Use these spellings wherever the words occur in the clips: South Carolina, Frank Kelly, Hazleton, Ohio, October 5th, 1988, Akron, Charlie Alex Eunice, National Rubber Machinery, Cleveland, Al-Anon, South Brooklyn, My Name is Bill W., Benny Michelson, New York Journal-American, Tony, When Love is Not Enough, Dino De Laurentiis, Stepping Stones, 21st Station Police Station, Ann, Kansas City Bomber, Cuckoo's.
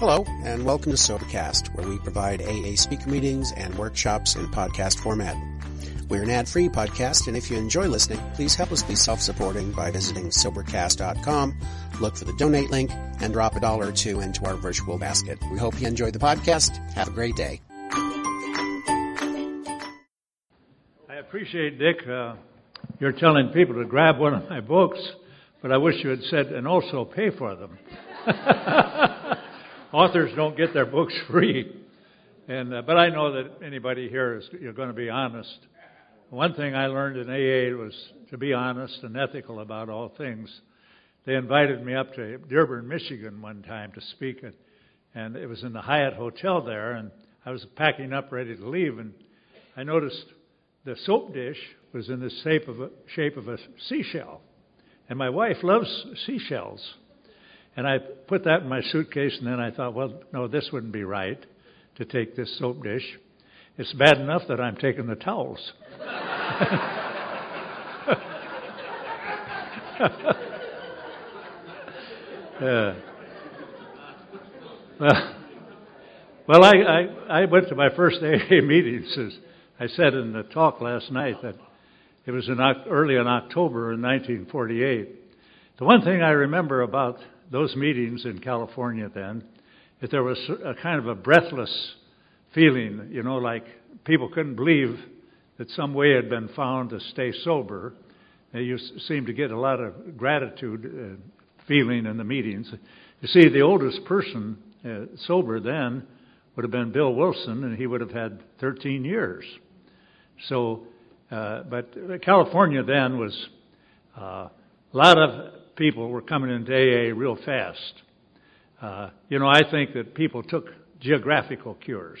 Hello, and welcome to Sobercast, where we provide AA speaker meetings and workshops in podcast format. We're an ad-free podcast, and if you enjoy listening, please help us be self-supporting by visiting Sobercast.com, look for the donate link, and drop $1 or $2 into our virtual basket. We hope you enjoyed the podcast. Have a great day. I appreciate, Dick, you're telling people to grab one of my books, but I wish you had said, and also pay for them. Authors don't get their books free, and but I know that anybody here is you're going to be honest. One thing I learned in AA was to be honest and ethical about all things. They invited me up to Dearborn, Michigan one time to speak, and it was in the Hyatt Hotel there, and I was packing up ready to leave, and I noticed the soap dish was in the shape of a seashell, and my wife loves seashells. And I put that in my suitcase, and then I thought, well, no, this wouldn't be right to take this soap dish. It's bad enough that I'm taking the towels. Well, I went to my first AA meeting. I said in the talk last night that it was early in October in 1948. The one thing I remember about those meetings in California then, that there was a kind of a breathless feeling, you know, like people couldn't believe that some way had been found to stay sober. You seemed to get a lot of gratitude feeling in the meetings. You see, the oldest person sober then would have been Bill Wilson, and he would have had 13 years. So, but California then was a lot of people were coming into AA real fast. You know, I think that people took geographical cures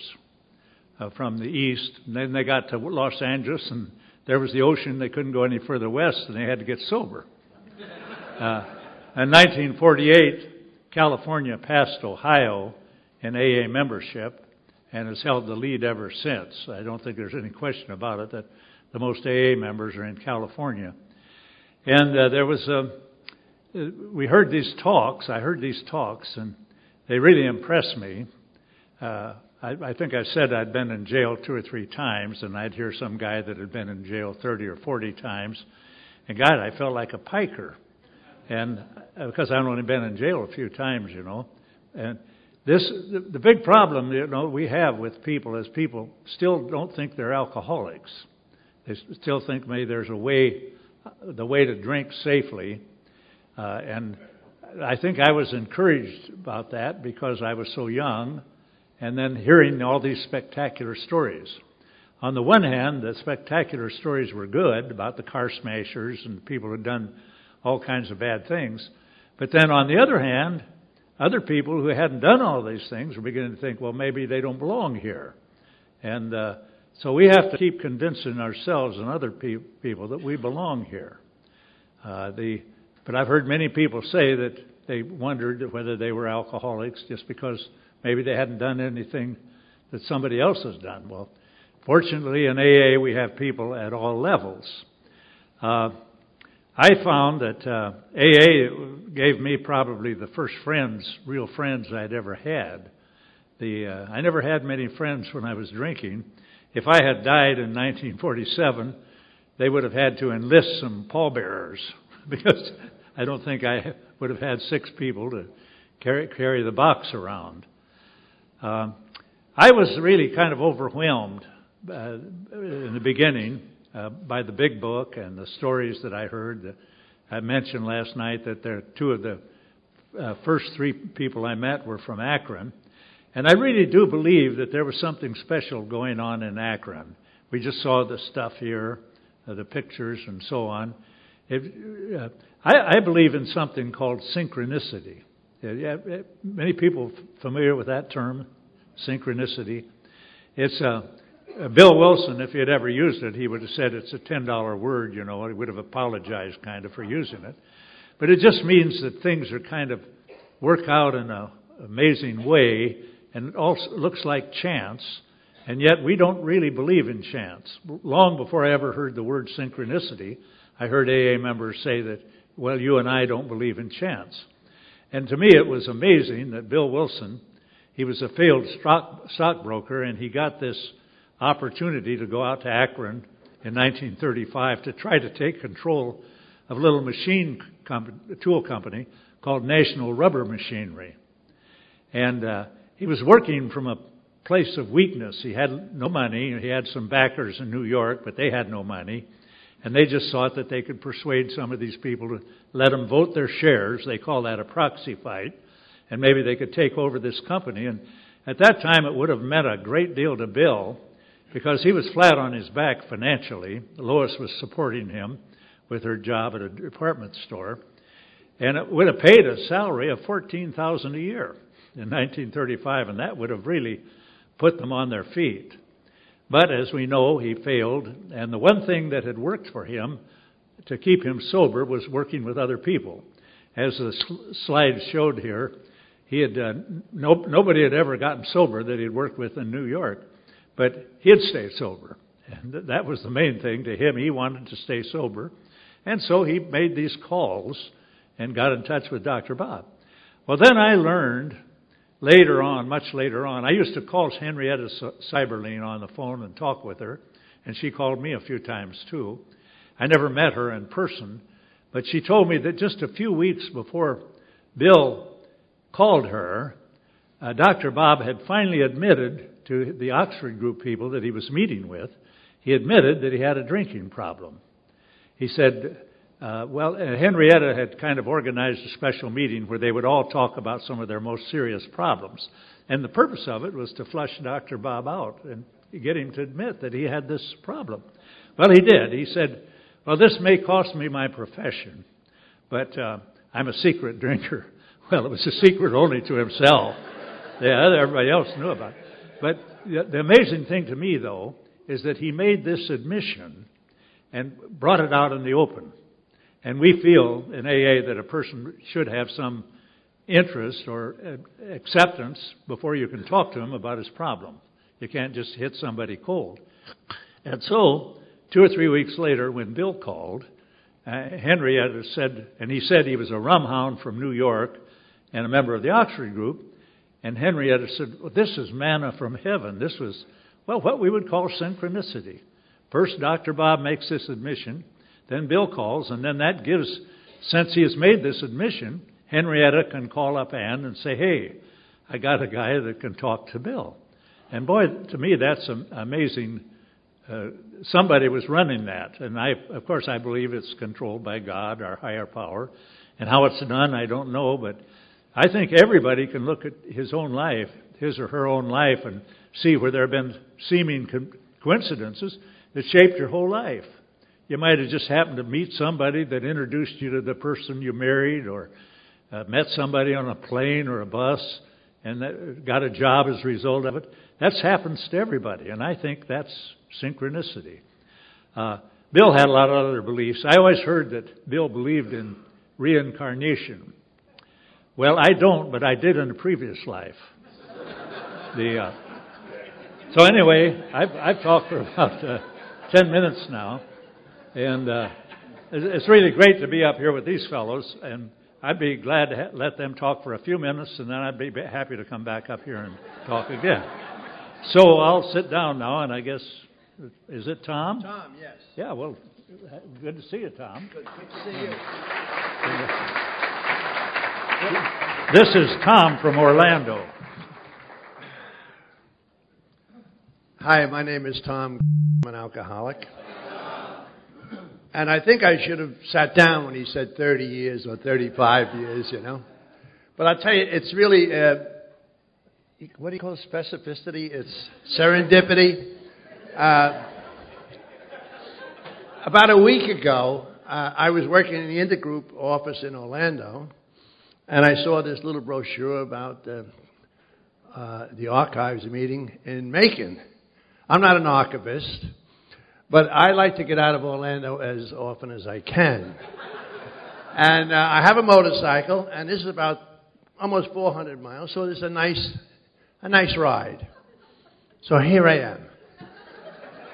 from the east, and then they got to Los Angeles, and there was the ocean. They couldn't go any further west, and they had to get sober. In 1948, California passed Ohio in AA membership and has held the lead ever since. I don't think there's any question about it that the most AA members are in California. And there was a... We heard these talks, and they really impressed me. I think I said I'd been in jail 2 or 3 times, and I'd hear some guy that had been in jail 30 or 40 times. And God, I felt like a piker. And because I'd only been in jail a few times, you know. And the big problem, you know, we have with people is people still don't think they're alcoholics. They still think maybe there's the way to drink safely. And I think I was encouraged about that because I was so young, and then hearing all these spectacular stories. On the one hand, the spectacular stories were good about the car smashers and people who'd done all kinds of bad things. But then on the other hand, other people who hadn't done all these things were beginning to think, well, maybe they don't belong here. And so we have to keep convincing ourselves and other people that we belong here. But I've heard many people say that they wondered whether they were alcoholics just because maybe they hadn't done anything that somebody else has done. Well, fortunately, in AA, we have people at all levels. I found that AA gave me probably the first real friends I'd ever had. I never had many friends when I was drinking. If I had died in 1947, they would have had to enlist some pallbearers, because I don't think I would have had 6 people to carry the box around. I was really kind of overwhelmed in the beginning by the big book and the stories that I heard. I mentioned last night that 2 of the first 3 people I met were from Akron. And I really do believe that there was something special going on in Akron. We just saw the stuff here, the pictures and so on. I believe in something called synchronicity. Many people familiar with that term, synchronicity. It's Bill Wilson, if he had ever used it, he would have said it's a $10 word, you know, and he would have apologized kind of for using it. But it just means that things are kind of work out in an amazing way, and it also looks like chance, and yet we don't really believe in chance. Long before I ever heard the word synchronicity, I heard AA members say that, well, you and I don't believe in chance. And to me, it was amazing that Bill Wilson He was a failed stockbroker, and he got this opportunity to go out to Akron in 1935 to try to take control of a little machine tool company called National Rubber Machinery. And he was working from a place of weakness. He had no money. He had some backers in New York, but they had no money. And they just thought that they could persuade some of these people to let them vote their shares. They call that a proxy fight. And maybe they could take over this company. And at that time, it would have meant a great deal to Bill because he was flat on his back financially. Lois was supporting him with her job at a department store. And it would have paid a salary of $14,000 a year in 1935. And that would have really put them on their feet. But as we know, he failed. And the one thing that had worked for him to keep him sober was working with other people. As the slide showed here, he had nobody had ever gotten sober that he'd worked with in New York, but he had stayed sober. And that was the main thing to him. He wanted to stay sober. And so he made these calls and got in touch with Dr. Bob. Well, then I learned later on, much later on, I used to call Henrietta Seiberling on the phone and talk with her, and she called me a few times too. I never met her in person, but she told me that just a few weeks before Bill called her, Dr. Bob had finally admitted to the Oxford Group people that he was meeting with. He admitted that he had a drinking problem. He said, Henrietta had kind of organized a special meeting where they would all talk about some of their most serious problems. And the purpose of it was to flush Dr. Bob out and get him to admit that he had this problem. Well, he did. He said, well, this may cost me my profession, but I'm a secret drinker. Well, it was a secret only to himself. Yeah, everybody else knew about it. But the amazing thing to me, though, is that he made this admission and brought it out in the open. And we feel in AA that a person should have some interest or acceptance before you can talk to him about his problem. You can't just hit somebody cold. And so 2 or 3 weeks later, when Bill called, Henrietta said, and he said he was a rum hound from New York and a member of the Oxford Group. And Henrietta said, well, this is manna from heaven. This was, well, what we would call synchronicity. First, Dr. Bob makes this admission. Then Bill calls, and then that gives, since he has made this admission, Henrietta can call up Ann and say, hey, I got a guy that can talk to Bill. And boy, to me, that's amazing. Somebody was running that. And I believe it's controlled by God, our higher power. And how it's done, I don't know. But I think everybody can look at his own life, his or her own life, and see where there have been seeming coincidences that shaped your whole life. You might have just happened to meet somebody that introduced you to the person you married, or met somebody on a plane or a bus and that got a job as a result of it. That happens to everybody, and I think that's synchronicity. Bill had a lot of other beliefs. I always heard that Bill believed in reincarnation. Well, I don't, but I did in a previous life. So anyway, I've talked for about 10 minutes now. And it's really great to be up here with these fellows, and I'd be glad to let them talk for a few minutes, and then I'd be happy to come back up here and talk again. So I'll sit down now, and I guess, is it Tom? Tom, yes. Yeah, well, good to see you, Tom. Good to see you. This is Tom from Orlando. Hi, my name is Tom. I'm an alcoholic. And I think I should have sat down when he said 30 years or 35 years, you know. But I'll tell you, it's really, what do you call it, specificity? It's serendipity. About a week ago, I was working in the intergroup office in Orlando, and I saw this little brochure about the archives meeting in Macon. I'm not an archivist, but I like to get out of Orlando as often as I can. And I have a motorcycle, and this is about almost 400 miles, so it's a nice ride. So here I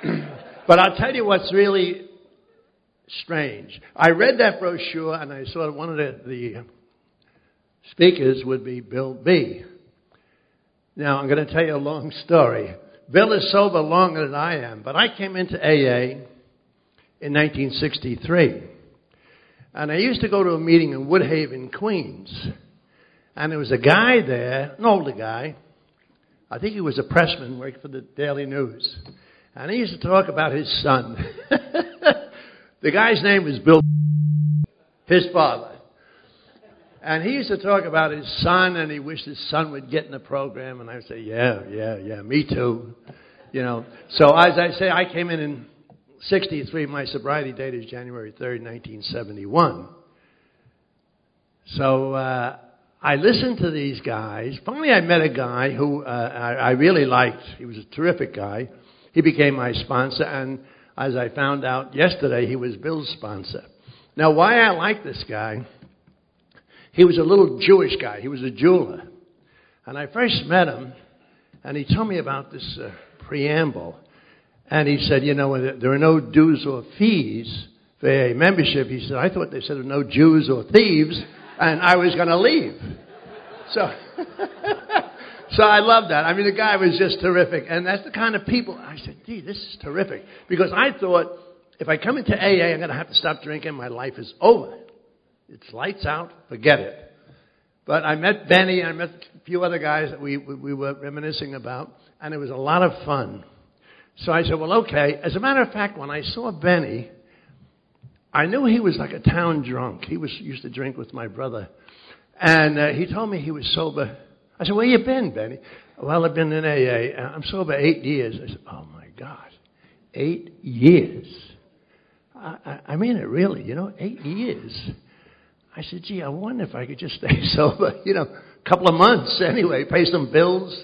am. But I'll tell you what's really strange. I read that brochure, and I saw one of the speakers would be Bill B. Now, I'm going to tell you a long story. Bill is sober longer than I am, but I came into AA in 1963. And I used to go to a meeting in Woodhaven, Queens. And there was a guy there, an older guy. I think he was a pressman, worked for the Daily News. And he used to talk about his son. The guy's name was Bill, his father. And he used to talk about his son, and he wished his son would get in the program. And I would say, yeah, me too. You know. So as I say, I came in 63. My sobriety date is January 3rd, 1971. So I listened to these guys. Finally, I met a guy who I really liked. He was a terrific guy. He became my sponsor, and as I found out yesterday, he was Bill's sponsor. Now, why I like this guy, he was a little Jewish guy. He was a jeweler. And I first met him, and he told me about this preamble. And he said, you know, there are no dues or fees for a membership. He said, I thought they said there were no Jews or thieves, and I was going to leave. So so I love that. I mean, the guy was just terrific. And that's the kind of people, I said, gee, this is terrific. Because I thought, if I come into AA, I'm going to have to stop drinking. My life is over. It's lights out. Forget it. But I met Benny, and I met a few other guys that we were reminiscing about, and it was a lot of fun. So I said, well, okay. As a matter of fact, when I saw Benny, I knew he was like a town drunk. He used to drink with my brother. And he told me he was sober. I said, where you been, Benny? Well, I've been in AA. I'm sober 8 years. I said, oh, my God, 8 years. I mean it really, you know, 8 years. I said, gee, I wonder if I could just stay sober, you know, a couple of months anyway, pay some bills.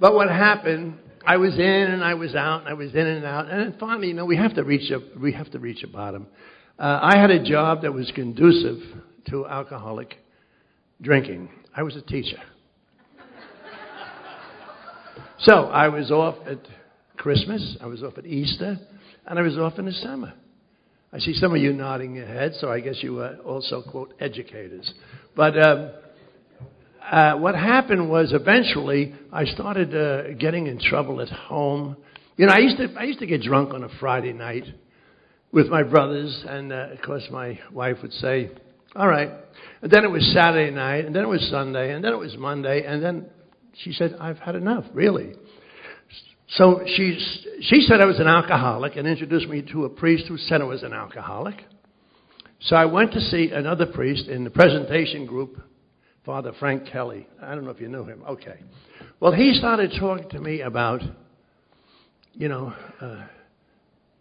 But what happened, I was in and I was out, and I was in and out. And then finally, you know, we have to reach a bottom. I had a job that was conducive to alcoholic drinking. I was a teacher. So I was off at Christmas, I was off at Easter, and I was off in the summer. I see some of you nodding your head, so I guess you were also, quote, educators. But what happened was eventually I started getting in trouble at home. You know, I used to get drunk on a Friday night with my brothers, and of course my wife would say, all right. And then it was Saturday night, and then it was Sunday, and then it was Monday, and then she said, I've had enough, really. So she said I was an alcoholic and introduced me to a priest who said I was an alcoholic. So I went to see another priest in the presentation group, Father Frank Kelly. I don't know if you knew him. Okay. Well, he started talking to me about, you know,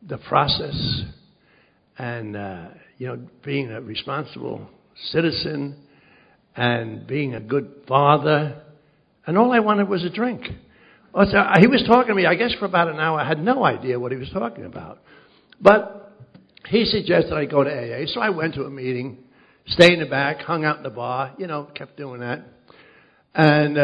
the process and you know, being a responsible citizen and being a good father. And all I wanted was a drink. So he was talking to me, I guess, for about an hour. I had no idea what he was talking about. But he suggested I go to AA. So I went to a meeting, stayed in the back, hung out in the bar, you know, kept doing that. And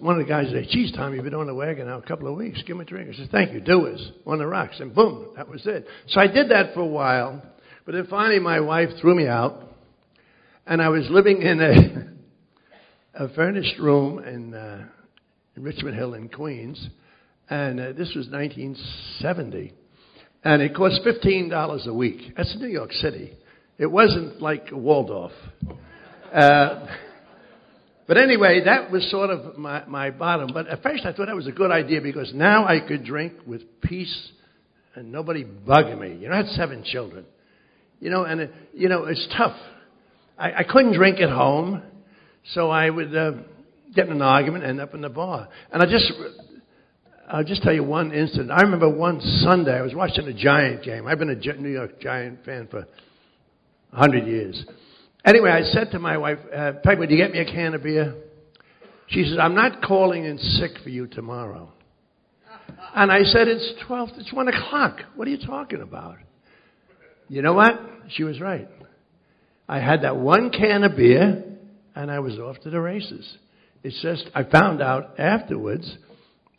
one of the guys said, geez, Tom, you've been on the wagon now a couple of weeks. Give me a drink. I said, thank you. Do it. On the rocks. And boom, that was it. So I did that for a while. But then finally my wife threw me out. And I was living in a furnished room in Richmond Hill in Queens. And this was 1970. And it cost $15 a week. That's New York City. It wasn't like Waldorf. But anyway, that was sort of my bottom. But at first I thought that was a good idea because now I could drink with peace and nobody bugging me. You know, I had 7 children. You know, and you know, it's tough. I couldn't drink at home, so I would get in an argument and end up in the bar. And I'll just tell you one incident. I remember one Sunday, I was watching a Giant game. I've been a New York Giant fan for 100 years. Anyway, I said to my wife, Peg, would you get me a can of beer? She says, I'm not calling in sick for you tomorrow. And I said, it's 1 o'clock. What are you talking about? You know what? She was right. I had that one can of beer, and I was off to the races. It's just I found out afterwards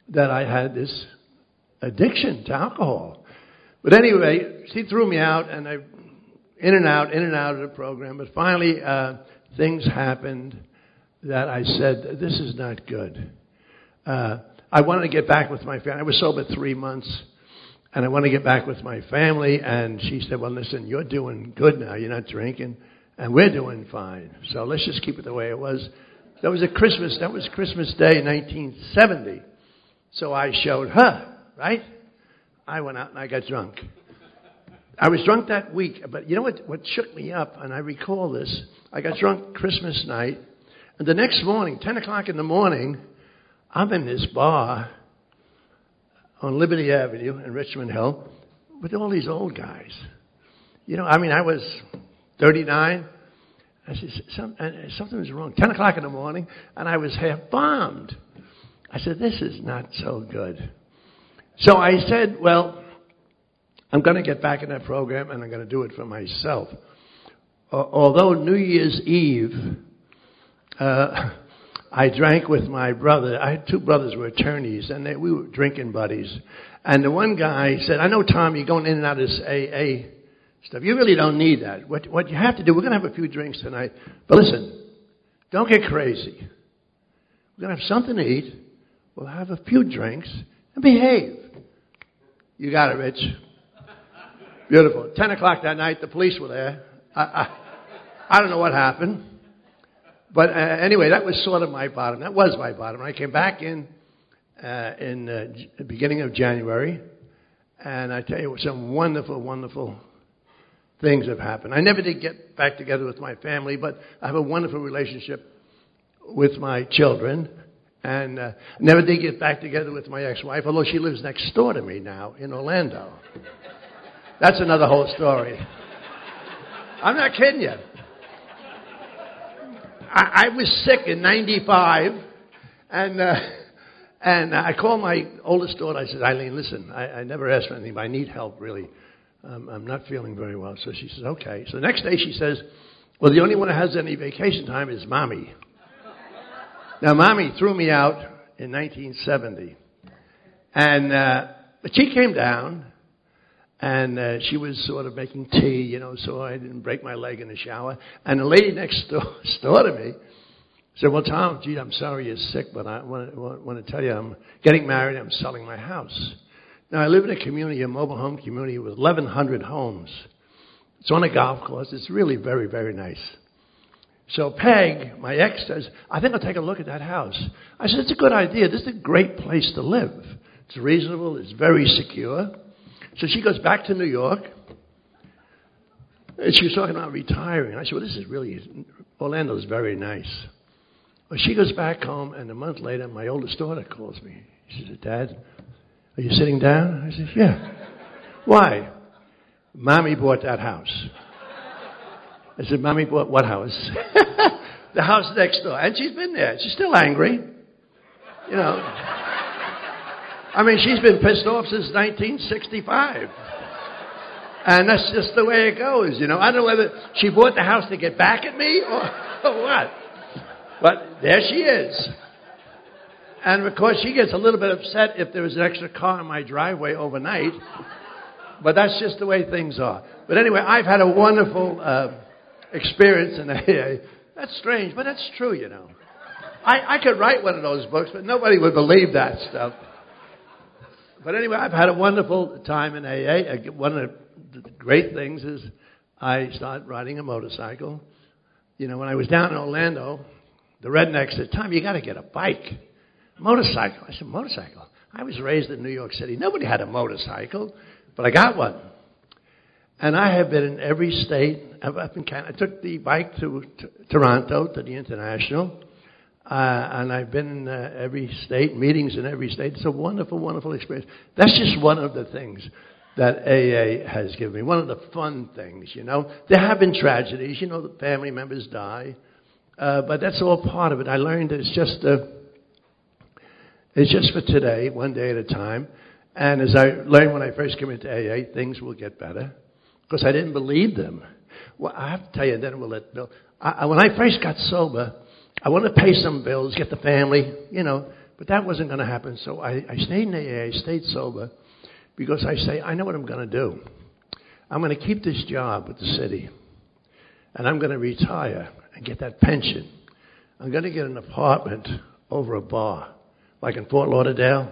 that I had this addiction to alcohol. But anyway, she threw me out, and I in and out of the program. But finally, things happened that I said, this is not good. I wanted to get back with my family. I was sober 3 months, and I wanted to get back with my family. And she said, well, listen, you're doing good now. You're not drinking, and we're doing fine. So let's just keep it the way it was. That was a Christmas. That was Christmas Day, 1970. So I showed her, right? I went out and I got drunk. I was drunk that week, but you know what shook me up, and I recall this. I got drunk Christmas night, and the next morning, 10 o'clock in the morning, I'm in this bar on Liberty Avenue in Richmond Hill with all these old guys. You know, I mean, I was 39. I said, something was wrong. 10 o'clock in the morning, and I was half bombed. I said, this is not so good. So I said, well, I'm going to get back in that program, and I'm going to do it for myself. Although New Year's Eve, I drank with my brother. I had two brothers who were attorneys, and we were drinking buddies. And the one guy said, I know, Tom, you're going in and out of this AA stuff. You really don't need that. What you have to do, we're going to have a few drinks tonight. But listen, don't get crazy. We're going to have something to eat. We'll have a few drinks and behave. You got it, Rich. Beautiful. 10 o'clock that night, the police were there. I don't know what happened. But anyway, that was sort of my bottom. That was my bottom. I came back in the beginning of January. And I tell you, some wonderful, wonderful things have happened. I never did get back together with my family, but I have a wonderful relationship with my children. And never did get back together with my ex-wife, although she lives next door to me now in Orlando. That's another whole story. I'm not kidding you. I was sick in 95, and I called my oldest daughter. I said, Eileen, listen, I never asked for anything, but I need help, really. I'm not feeling very well. So she says, okay. So the next day she says, well, the only one who has any vacation time is Mommy. Now, Mommy threw me out in 1970. And but she came down. And she was sort of making tea, you know, so I didn't break my leg in the shower. And the lady next door to me said, well, Tom, gee, I'm sorry you're sick, but I want to tell you I'm getting married and I'm selling my house. Now, I live in a community, a mobile home community with 1,100 homes. It's on a golf course. It's really very, very nice. So Peg, my ex, says, I think I'll take a look at that house. I said, it's a good idea. This is a great place to live. It's reasonable. It's very secure. So she goes back to New York, and she was talking about retiring. I said, well, this is really, Orlando's very nice. Well, she goes back home, and a month later, my oldest daughter calls me. She said, Dad, are you sitting down? I said, yeah. Why? Mommy bought that house. I said, Mommy bought what house? The house next door. And she's been there. She's still angry, you know. I mean, she's been pissed off since 1965. And that's just the way it goes, you know. I don't know whether she bought the house to get back at me or what. But there she is. And, of course, she gets a little bit upset if there was an extra car in my driveway overnight. But that's just the way things are. But anyway, I've had a wonderful experience in AA. That's strange, but that's true, you know. I could write one of those books, but nobody would believe that stuff. But anyway, I've had a wonderful time in AA. One of the great things is I started riding a motorcycle. You know, when I was down in Orlando, the rednecks said, Tom, you got to get a bike. Motorcycle. I said, motorcycle? I was raised in New York City. Nobody had a motorcycle, but I got one. And I have been in every state up in Canada. I took the bike to Toronto, to the International. And I've been in every state, meetings in every state. It's a wonderful, wonderful experience. That's just one of the things that AA has given me, one of the fun things, you know. There have been tragedies, you know, the family members die, but that's all part of it. I learned it's just for today, one day at a time. And as I learned when I first came into AA, things will get better because I didn't believe them. Well, I have to tell you, then we'll let Bill. When I first got sober, I wanted to pay some bills, get the family, you know, but that wasn't going to happen. So I stayed in AA, I stayed sober, because I say, I know what I'm going to do. I'm going to keep this job with the city, and I'm going to retire and get that pension. I'm going to get an apartment over a bar like in Fort Lauderdale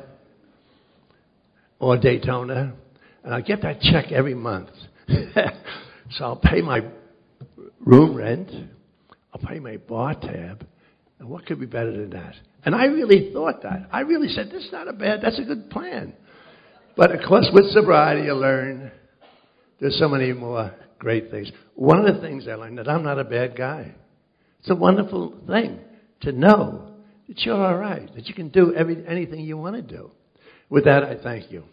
or Daytona, and I get that check every month. So I'll pay my room rent, I'll pay my bar tab, and what could be better than that? And I really thought that. I really said, this is not a bad, that's a good plan. But of course, with sobriety, you learn there's so many more great things. One of the things I learned, that I'm not a bad guy. It's a wonderful thing to know that you're all right, that you can do anything you want to do. With that, I thank you.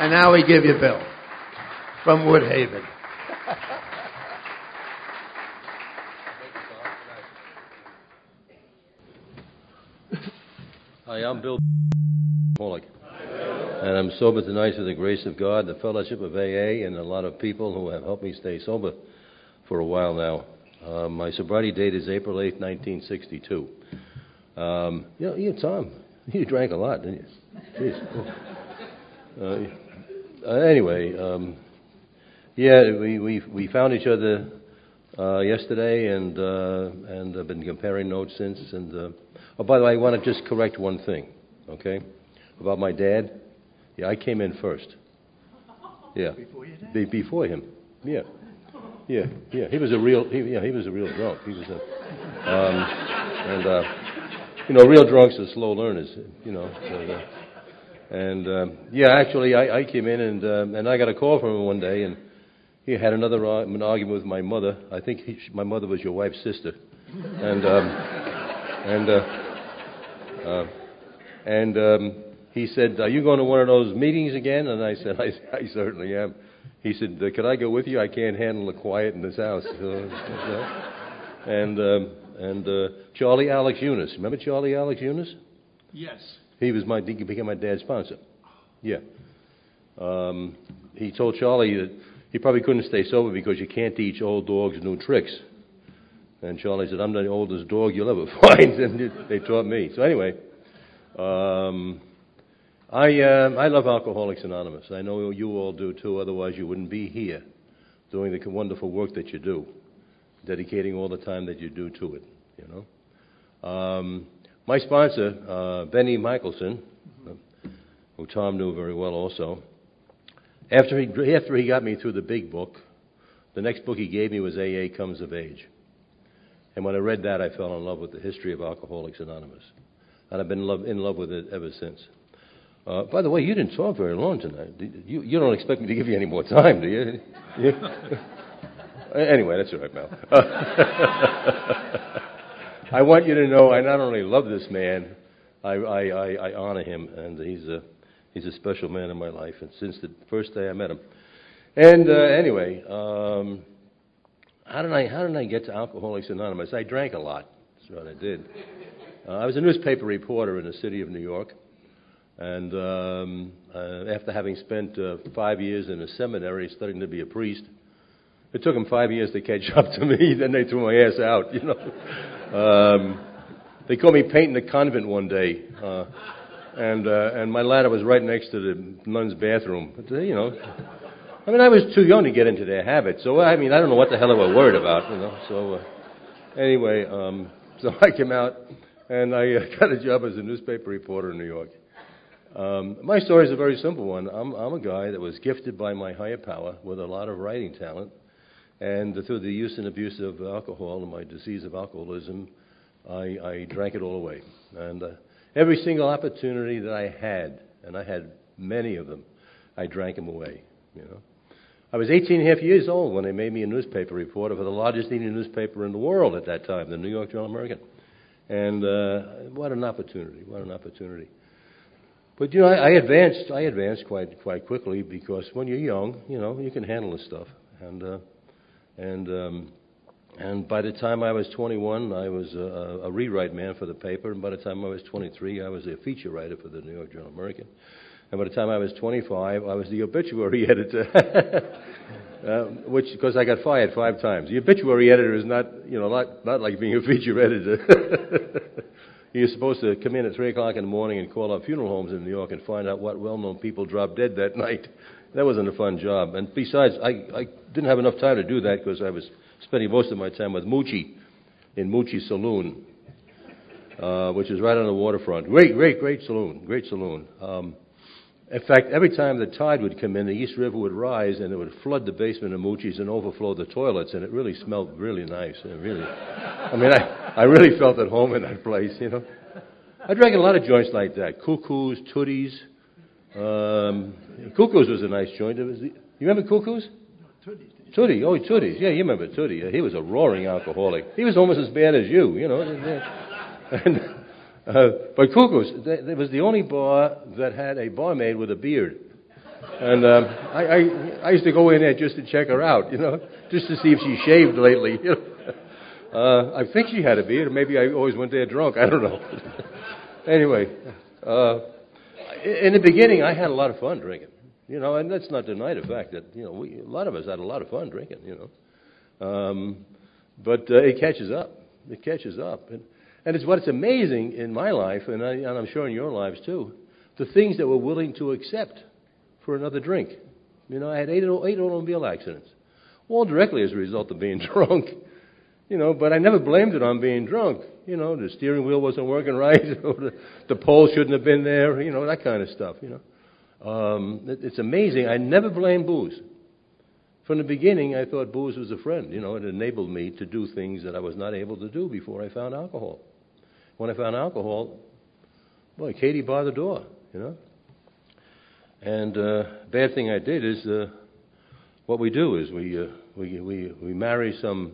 And now we give you Bill from Woodhaven. Hi, I'm Bill Pollock, and I'm sober tonight through the grace of God, the fellowship of AA, and a lot of people who have helped me stay sober for a while now. My sobriety date is April 8th, 1962. Tom, you drank a lot, didn't you? Jeez. We found each other yesterday, and I've been comparing notes since, and... Oh, by the way, I want to just correct one thing, okay, about my dad. Yeah, I came in first. Yeah. Before your dad? Before him. Yeah. Yeah, yeah. He was a real drunk. He was a, real drunks are slow learners, you know. I came in and I got a call from him one day, and he had an argument with my mother. I think my mother was your wife's sister, And he said, "Are you going to one of those meetings again?" And I said, "I certainly am." He said, "Could I go with you? I can't handle the quiet in this house." Charlie Alex Eunice, remember Charlie Alex Eunice? Yes. He became my dad's sponsor. Yeah. He told Charlie that he probably couldn't stay sober because you can't teach old dogs new tricks. And Charlie said, "I'm the oldest dog you'll ever find," and they taught me. So anyway, I love Alcoholics Anonymous. I know you all do too. Otherwise, you wouldn't be here doing the wonderful work that you do, dedicating all the time that you do to it. You know, my sponsor, Benny Michelson, who Tom knew very well, also. After he got me through the big book, the next book he gave me was AA Comes of Age. And when I read that, I fell in love with the history of Alcoholics Anonymous. And I've been in love with it ever since. By the way, you didn't talk very long tonight. You don't expect me to give you any more time, do you? Anyway, that's all right, Mel. I want you to know I not only love this man, I honor him. And he's a special man in my life. And since the first day I met him. And anyway... How did I get to Alcoholics Anonymous? I drank a lot. That's what I did. I was a newspaper reporter in the city of New York. And after having spent 5 years in a seminary studying to be a priest, it took them 5 years to catch up to me. Then they threw my ass out, you know. They called me painting the convent one day. And my ladder was right next to the nun's bathroom. But, you know... I mean, I was too young to get into their habits, so I mean, I don't know what the hell they were worried about, you know. So so I came out, and I got a job as a newspaper reporter in New York. My story is a very simple one. I'm a guy that was gifted by my higher power with a lot of writing talent, and through the use and abuse of alcohol and my disease of alcoholism, I drank it all away. And every single opportunity that I had, and I had many of them, I drank them away, you know. I was 18 and a half years old when they made me a newspaper reporter for the largest Indian newspaper in the world at that time, the New York Journal-American. And what an opportunity, what an opportunity. But, you know, I advanced quite quickly because when you're young, you know, you can handle this stuff. And by the time I was 21, I was a rewrite man for the paper. And by the time I was 23, I was a feature writer for the New York Journal-American. And by the time I was 25, I was the obituary editor, which, because I got fired 5 times. The obituary editor is not like being a feature editor. You're supposed to come in at 3 o'clock in the morning and call up funeral homes in New York and find out what well-known people dropped dead that night. That wasn't a fun job. And besides, I didn't have enough time to do that because I was spending most of my time with Moochie, in Moochie Saloon, which is right on the waterfront. Great saloon, great saloon. In fact, every time the tide would come in, the East River would rise, and it would flood the basement of Moochie's and overflow the toilets, and it really smelled really nice. I mean, I really felt at home in that place, you know. I drank a lot of joints like that, Cuckoo's, Tootie's. Cuckoo's was a nice joint. You remember Cuckoo's? Tootie. Oh, Tootie's. Yeah, you remember Tootie. He was a roaring alcoholic. He was almost as bad as you know. And, but Cuckoo's, it was the only bar that had a barmaid with a beard. And I used to go in there just to check her out, you know, just to see if she shaved lately. You know? I think she had a beard, or maybe I always went there drunk. I don't know. Anyway, in the beginning, I had a lot of fun drinking. You know, and let's not deny the fact that, you know, a lot of us had a lot of fun drinking, you know. But it catches up. It catches up. And it's what's amazing in my life, and I'm sure in your lives too, the things that we're willing to accept for another drink. You know, I had eight automobile accidents, all directly as a result of being drunk, you know, but I never blamed it on being drunk. You know, the steering wheel wasn't working right, or the pole shouldn't have been there, you know, that kind of stuff, you know. It's amazing. I never blamed booze. From the beginning, I thought booze was a friend. You know, it enabled me to do things that I was not able to do before I found alcohol. When I found alcohol, boy, Katie barred the door, you know. And bad thing I did is what we do is we marry some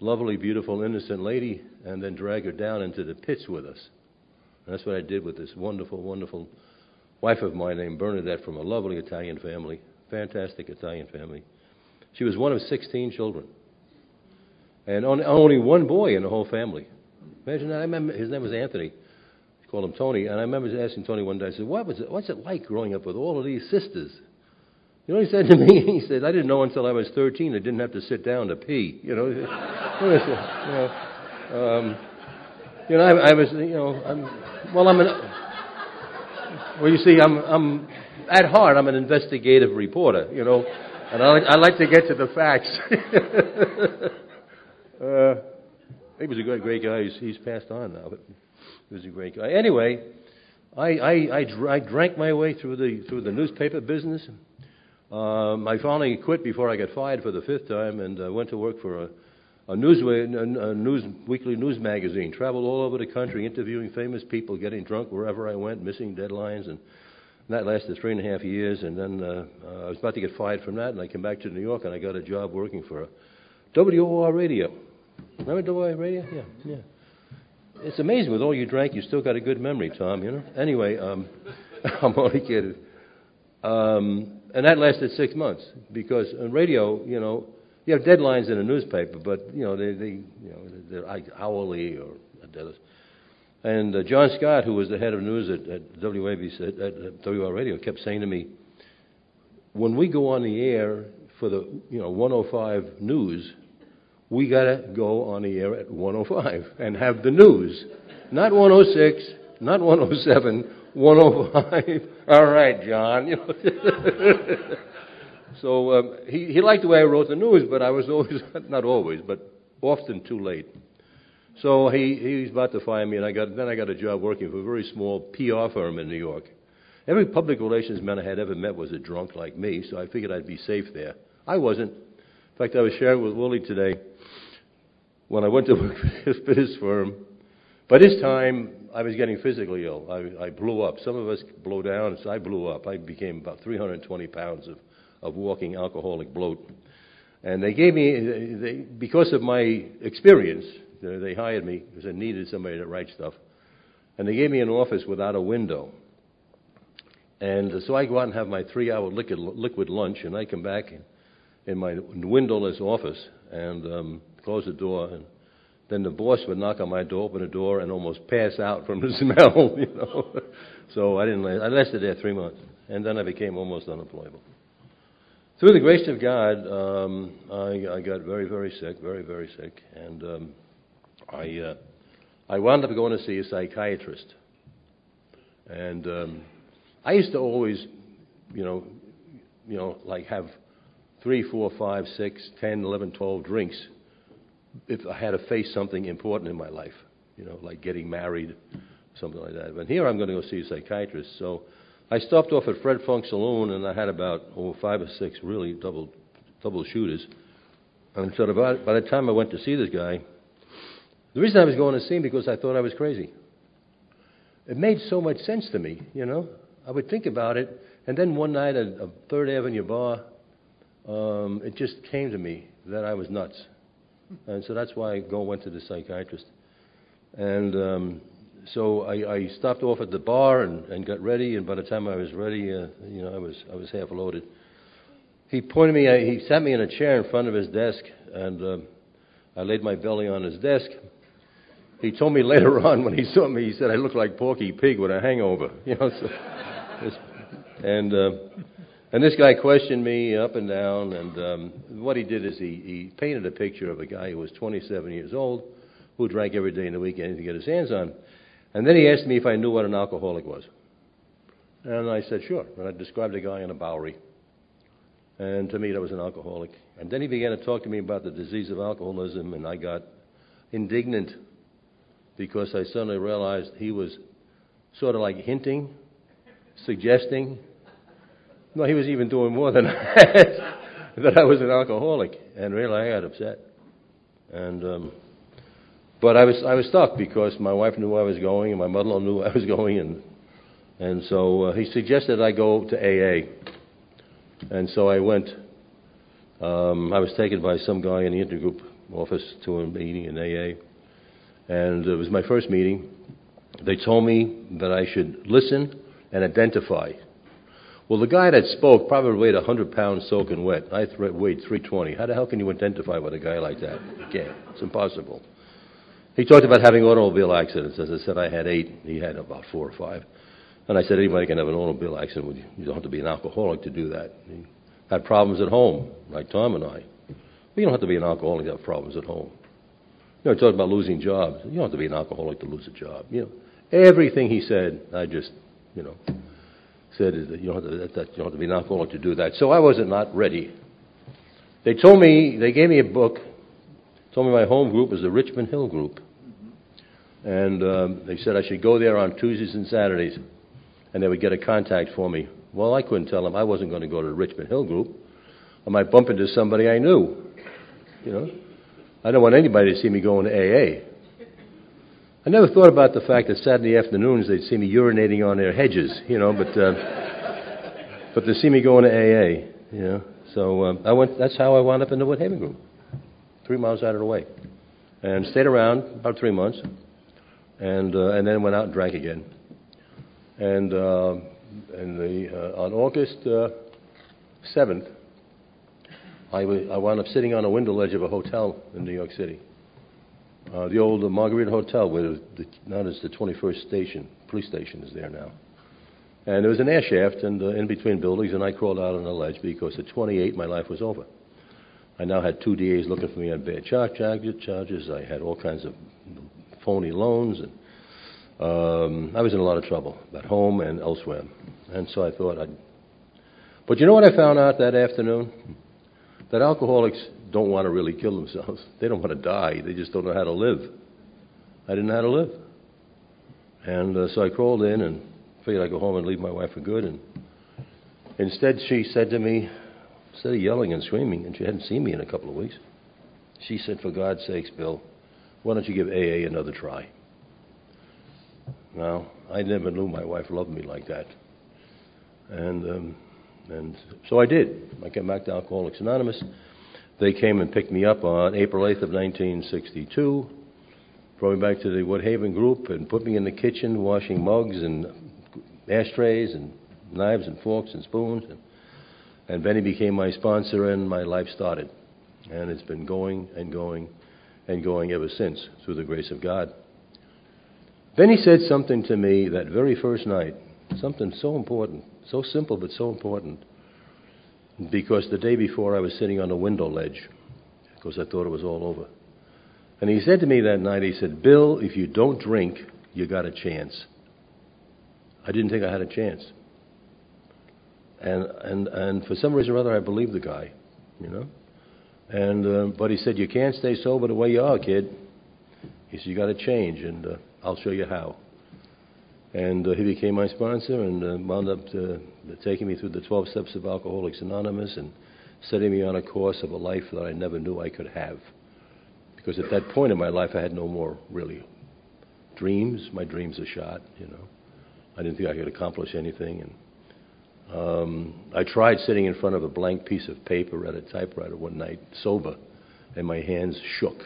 lovely, beautiful, innocent lady and then drag her down into the pits with us. And that's what I did with this wonderful, wonderful wife of mine named Bernadette, from a lovely Italian family, fantastic Italian family. She was one of 16 children, and only one boy in the whole family. Imagine that. I remember his name was Anthony. I called him Tony, and I remember asking Tony one day. I said, "What's it like growing up with all of these sisters?" You know what he said to me? He said, "I didn't know until I was 13 I didn't have to sit down to pee." You know. You know, I was. You know, Well, you see, I'm at heart, I'm an investigative reporter, you know, and I like to get to the facts. He was a great guy. He's passed on now, but he was a great guy. Anyway, I drank my way through the newspaper business. I finally quit before I got fired for the fifth time, and went to work for a weekly news magazine, traveled all over the country interviewing famous people, getting drunk wherever I went, missing deadlines, and that lasted 3.5 years, and then I was about to get fired from that, and I came back to New York, and I got a job working for WOR Radio. Remember WOR Radio? Yeah. It's amazing, with all you drank, you still got a good memory, Tom, you know? Anyway, I'm only kidding. And that lasted 6 months, because on radio, you know, you have deadlines in a newspaper, but you know they're hourly or deadlines. And John Scott, who was the head of news at WABC, at WR Radio, kept saying to me, "When we go on the air for the 105 news, we gotta go on the air at 105 and have the news, not 106, not 107, 105." All right, John. You know. So he liked the way I wrote the news, but I was always, not always, but often too late. So he was about to fire me, and I got a job working for a very small PR firm in New York. Every public relations man I had ever met was a drunk like me, so I figured I'd be safe there. I wasn't. In fact, I was sharing with Willie today, when I went to work for this firm, by this time I was getting physically ill. I blew up. Some of us blow down, so I blew up. I became about 320 pounds of walking alcoholic bloat. And they gave me, because of my experience, they hired me because I needed somebody to write stuff. And they gave me an office without a window. And so I go out and have my 3-hour liquid lunch, and I come back in my windowless office and close the door. And then the boss would knock on my door, open the door, and almost pass out from the smell, you know. So I lasted there 3 months. And then I became almost unemployable. Through the grace of God, I got very, very sick, and I wound up going to see a psychiatrist. And I used to always, like have 3, 4, 5, 6, 10, 11, 12 drinks if I had to face something important in my life, you know, like getting married, something like that. But here I'm going to go see a psychiatrist. So I stopped off at Fred Funk's Saloon, and I had about 5 or 6 really double shooters. And so by the time I went to see this guy, the reason I was going to see him because I thought I was crazy. It made so much sense to me, you know. I would think about it, and then one night at a Third Avenue bar, it just came to me that I was nuts. And so that's why I went to the psychiatrist. And so I stopped off at the bar and got ready, and by the time I was ready, you know, I was half loaded. He pointed me, he sat me in a chair in front of his desk, and I laid my belly on his desk. He told me later on when he saw me, he said I looked like Porky Pig with a hangover, you know. So and this guy questioned me up and down, and what he did is he painted a picture of a guy who was 27 years old, who drank every day in the week, anything to get his hands on. And then he asked me if I knew what an alcoholic was. And I said, sure. And I described a guy in a Bowery. And to me, that was an alcoholic. And then he began to talk to me about the disease of alcoholism, and I got indignant because I suddenly realized he was sort of like hinting, suggesting. No, he was even doing more than that I was an alcoholic. And really, I got upset. And but I was stuck because my wife knew I was going, and my mother-in-law knew I was going, and so he suggested I go to AA. And so I went. I was taken by some guy in the intergroup office to a meeting in AA. And it was my first meeting. They told me that I should listen and identify. Well, the guy that spoke probably weighed 100 pounds soaking wet. I weighed 320. How the hell can you identify with a guy like that? You can't. It's impossible. He talked about having automobile accidents. As I said, I had 8. He had about 4 or 5. And I said, anybody can have an automobile accident. You don't have to be an alcoholic to do that. He had problems at home, like Tom and I. But you don't have to be an alcoholic to have problems at home. You know, he talked about losing jobs. You don't have to be an alcoholic to lose a job. You know, everything he said, I just, you know, said that you don't have to be an alcoholic to do that. So I wasn't not ready. They told me, they gave me a book, told me my home group was the Richmond Hill Group. And they said I should go there on Tuesdays and Saturdays, and they would get a contact for me. Well, I couldn't tell them I wasn't going to go to the Richmond Hill Group. I might bump into somebody I knew, you know. I don't want anybody to see me going to AA. I never thought about the fact that Saturday afternoons they'd see me urinating on their hedges, you know, but to see me going to AA, you know. So I went. That's how I wound up in the Woodhaven Group, 3 miles out of the way, and stayed around about 3 months, and then went out and drank again. And on August 7th, I wound up sitting on a window ledge of a hotel in New York City, the old Margarita Hotel, where now it's the 21st station, police station is there now. And there was an air shaft and, in between buildings, and I crawled out on a ledge because at 28 my life was over. I now had 2 DAs looking for me on bad charges. I had all kinds of phony loans, and I was in a lot of trouble at home and elsewhere. And so I thought But you know what I found out that afternoon? That alcoholics don't want to really kill themselves. They don't want to die. They just don't know how to live. I didn't know how to live. And so I crawled in and figured I'd go home and leave my wife for good. And instead she said to me, instead of yelling and screaming, and she hadn't seen me in a couple of weeks, she said, for God's sakes, Bill, why don't you give AA another try? Now, I never knew my wife loved me like that. And so I did. I came back to Alcoholics Anonymous. They came and picked me up on April 8th of 1962, brought me back to the Woodhaven Group and put me in the kitchen washing mugs and ashtrays and knives and forks and spoons. And Benny became my sponsor, and my life started. And it's been going and going and going ever since, through the grace of God. Benny said something to me that very first night, something so important, so simple but so important, because the day before I was sitting on a window ledge because I thought it was all over. And he said to me that night, he said, Bill, if you don't drink, you got a chance. I didn't think I had a chance. And for some reason or other, I believed the guy, you know. And but he said, you can't stay sober the way you are, kid. He said, you got to change, and I'll show you how. And he became my sponsor and wound up taking me through the 12 steps of Alcoholics Anonymous and setting me on a course of a life that I never knew I could have. Because at that point in my life, I had no more, really, dreams. My dreams are shot, you know. I didn't think I could accomplish anything. And I tried sitting in front of a blank piece of paper at a typewriter one night, sober, and my hands shook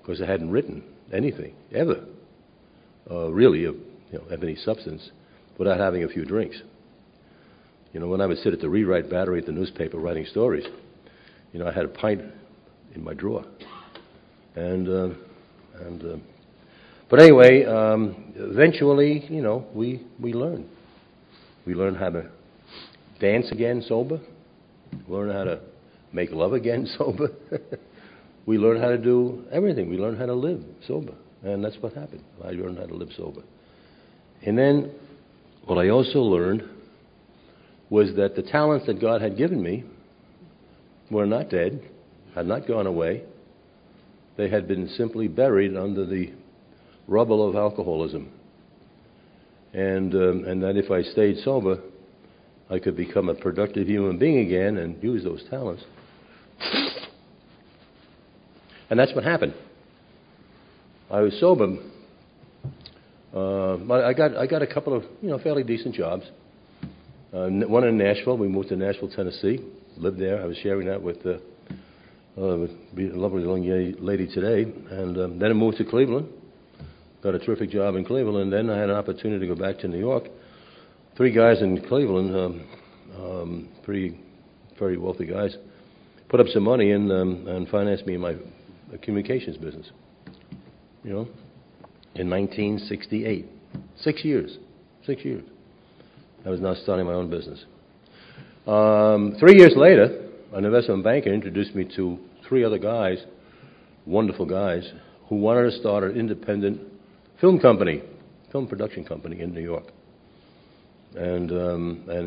because I hadn't written anything, ever, really, of any substance, without having a few drinks. You know, when I would sit at the rewrite battery at the newspaper writing stories, you know, I had a pint in my drawer. But anyway, eventually, you know, we learn. We learn how to dance again sober. We learn how to make love again sober. We learn how to do everything. We learn how to live sober. And that's what happened. I learned how to live sober. And then what I also learned was that the talents that God had given me were not dead, had not gone away. They had been simply buried under the rubble of alcoholism. And that if I stayed sober, I could become a productive human being again and use those talents. And that's what happened. I was sober. I got a couple of, you know, fairly decent jobs. One in Nashville. We moved to Nashville, Tennessee. Lived there. I was sharing that with a lovely young lady today. And then I moved to Cleveland. Got a terrific job in Cleveland. Then I had an opportunity to go back to New York. Three guys in Cleveland, three very wealthy guys, put up some money and financed me in my communications business. You know, in 1968. 6 years. 6 years. I was now starting my own business. 3 years later, an investment banker introduced me to three other guys, wonderful guys, who wanted to start an independent film production company in New York. And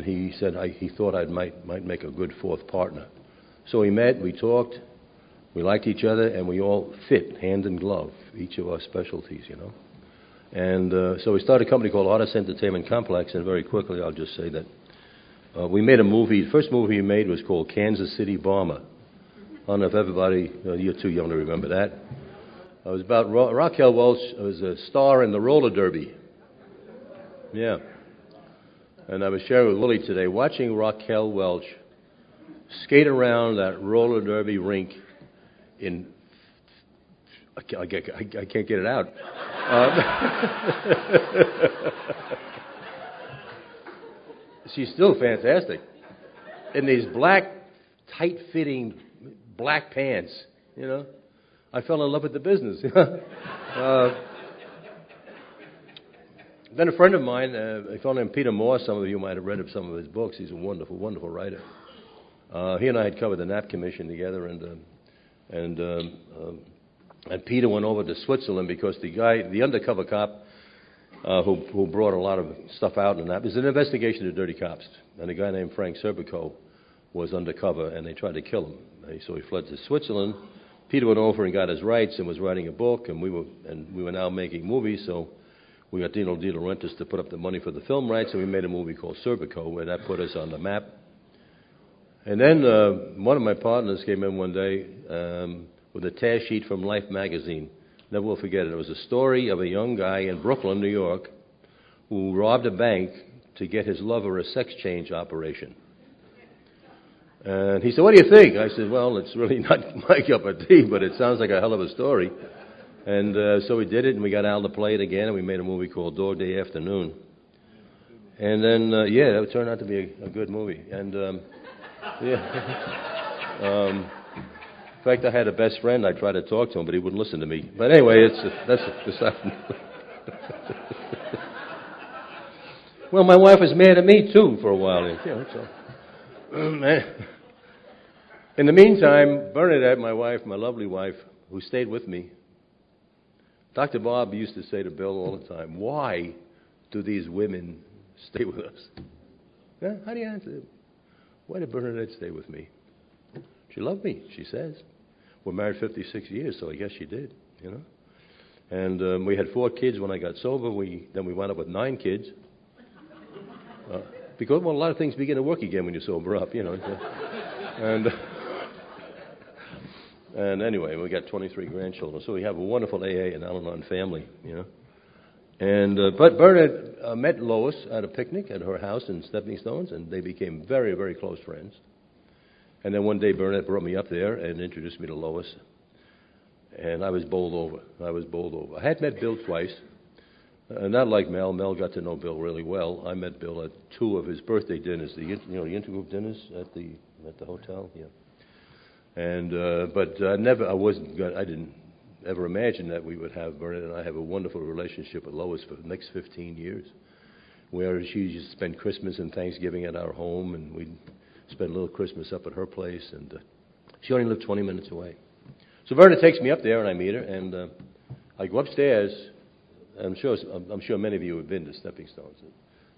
he said he thought I might make a good fourth partner. So we met, we talked, we liked each other, and we all fit hand in glove, each of our specialties, you know. And so we started a company called Artist Entertainment Complex, and very quickly I'll just say that we made a movie. The first movie we made was called Kansas City Bomber. I don't know if everybody, you're too young to remember that. It was about Raquel Welch. It was a star in the roller derby. Yeah. And I was sharing with Willie today, watching Raquel Welch skate around that roller derby rink in... I can't get it out. She's still fantastic. In these black, tight-fitting black pants, you know. I fell in love with the business. Then a friend of mine, a fellow named Peter Moore, some of you might have read of some of his books. He's a wonderful, wonderful writer. He and I had covered the NAP Commission together, and Peter went over to Switzerland because the guy, the undercover cop, who brought a lot of stuff out in that. There's an investigation of dirty cops, and a guy named Frank Serpico was undercover, and they tried to kill him. So he fled to Switzerland. Peter went over and got his rights and was writing a book, and we were now making movies. So we got Dino De Laurentiis to put up the money for the film rights, and we made a movie called Serpico, where that put us on the map. And then one of my partners came in one day with a tear sheet from Life magazine. Never will forget it. It was a story of a young guy in Brooklyn, New York, who robbed a bank to get his lover a sex change operation. And he said, "What do you think?" I said, "Well, it's really not my cup of tea, but it sounds like a hell of a story." And so we did it, and we got Al to play it again, and we made a movie called Dog Day Afternoon. And then, that turned out to be a good movie. And, in fact, I had a best friend. I tried to talk to him, but he wouldn't listen to me. But anyway, that's well, my wife was mad at me, too, for a while. Yeah, so. In the meantime, Bernadette, my lovely wife, who stayed with me, Dr. Bob used to say to Bill all the time, "Why do these women stay with us?" Yeah, how do you answer it? Why did Bernadette stay with me? She loved me, she says. We're married 56 years, so I guess she did, you know. And we had 4 kids when I got sober. Then we wound up with 9 kids. Because, well, a lot of things begin to work again when you sober up, you know. And anyway, we got 23 grandchildren. So we have a wonderful AA and Al-Anon family, you know. And but Bernadette met Lois at a picnic at her house in Stepping Stones, and they became very, very close friends. And then one day Bernadette brought me up there and introduced me to Lois, and I was bowled over. I had met Bill twice, not like Mel. Mel got to know Bill really well. I met Bill at 2 of his birthday dinners, the intergroup dinners at the hotel. Yeah. And but I didn't ever imagined that we would have Bernadette and I have a wonderful relationship with Lois for the next 15 years, where she used to spend Christmas and Thanksgiving at our home, and we'd spend a little Christmas up at her place, and she only lived 20 minutes away. So Bernadette takes me up there, and I meet her, and I go upstairs. I'm sure many of you have been to Stepping Stones.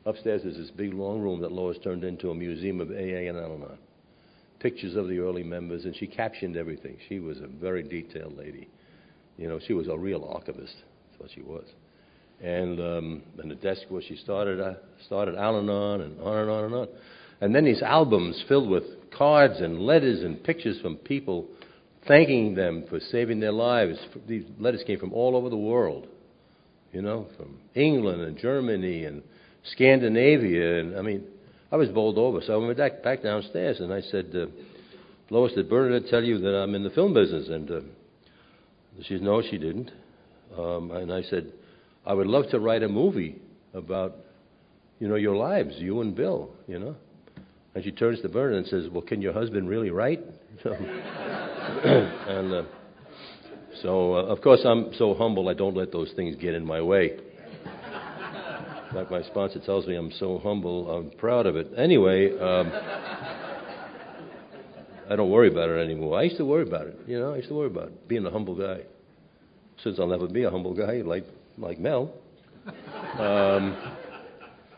Upstairs is this big, long room that Lois turned into a museum of AA and Al-Anon. Pictures of the early members, and she captioned everything. She was a very detailed lady. You know, she was a real archivist. That's what she was. And the desk where she started Al-Anon and on and on and on. And then these albums filled with cards and letters and pictures from people thanking them for saving their lives. These letters came from all over the world, you know, from England and Germany and Scandinavia. And I mean, I was bowled over. So I went back downstairs and I said, Lois, did Bernadette tell you that I'm in the film business? And she said, no, she didn't. And I said, I would love to write a movie about, you know, your lives, you and Bill, you know. And she turns to Bernard and says, well, can your husband really write? And of course, I'm so humble, I don't let those things get in my way. Like my sponsor tells me, I'm so humble, I'm proud of it. Anyway, I don't worry about it anymore. I used to worry about it, you know. I used to worry about it, being a humble guy. Since I'll never be a humble guy like Mel.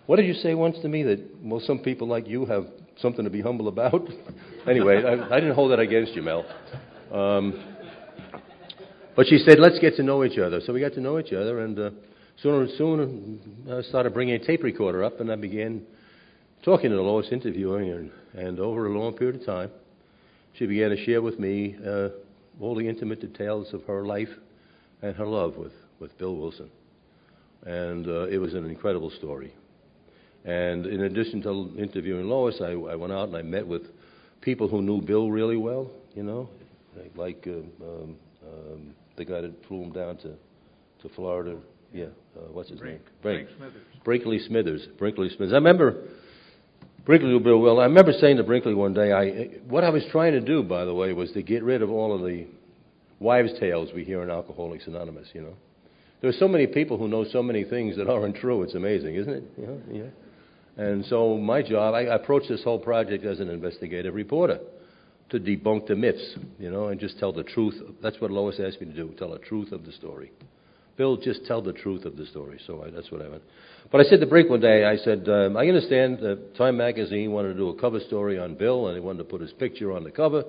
What did you say once to me that, well, some people like you have something to be humble about? Anyway, I didn't hold that against you, Mel. But she said, let's get to know each other. So we got to know each other, and soon I started bringing a tape recorder up, and I began talking to Lois, interviewing her, and over a long period of time, she began to share with me all the intimate details of her life and her love with Bill Wilson. And it was an incredible story. And in addition to interviewing Lois, I went out and I met with people who knew Bill really well, you know, like the guy that flew him down to Florida. Yeah, what's his name? Brinkley Smithers. I remember Brinkley knew Bill well. I remember saying to Brinkley one day, what I was trying to do, by the way, was to get rid of all of the wives' tales we hear in Alcoholics Anonymous, you know. There are so many people who know so many things that aren't true. It's amazing, isn't it? You know, yeah. And so my job, I approached this whole project as an investigative reporter to debunk the myths, you know, and just tell the truth. That's what Lois asked me to do, tell the truth of the story. Bill, just tell the truth of the story. So that's what I meant. But I said to Brink one day, I said, I understand that Time magazine wanted to do a cover story on Bill, and they wanted to put his picture on the cover.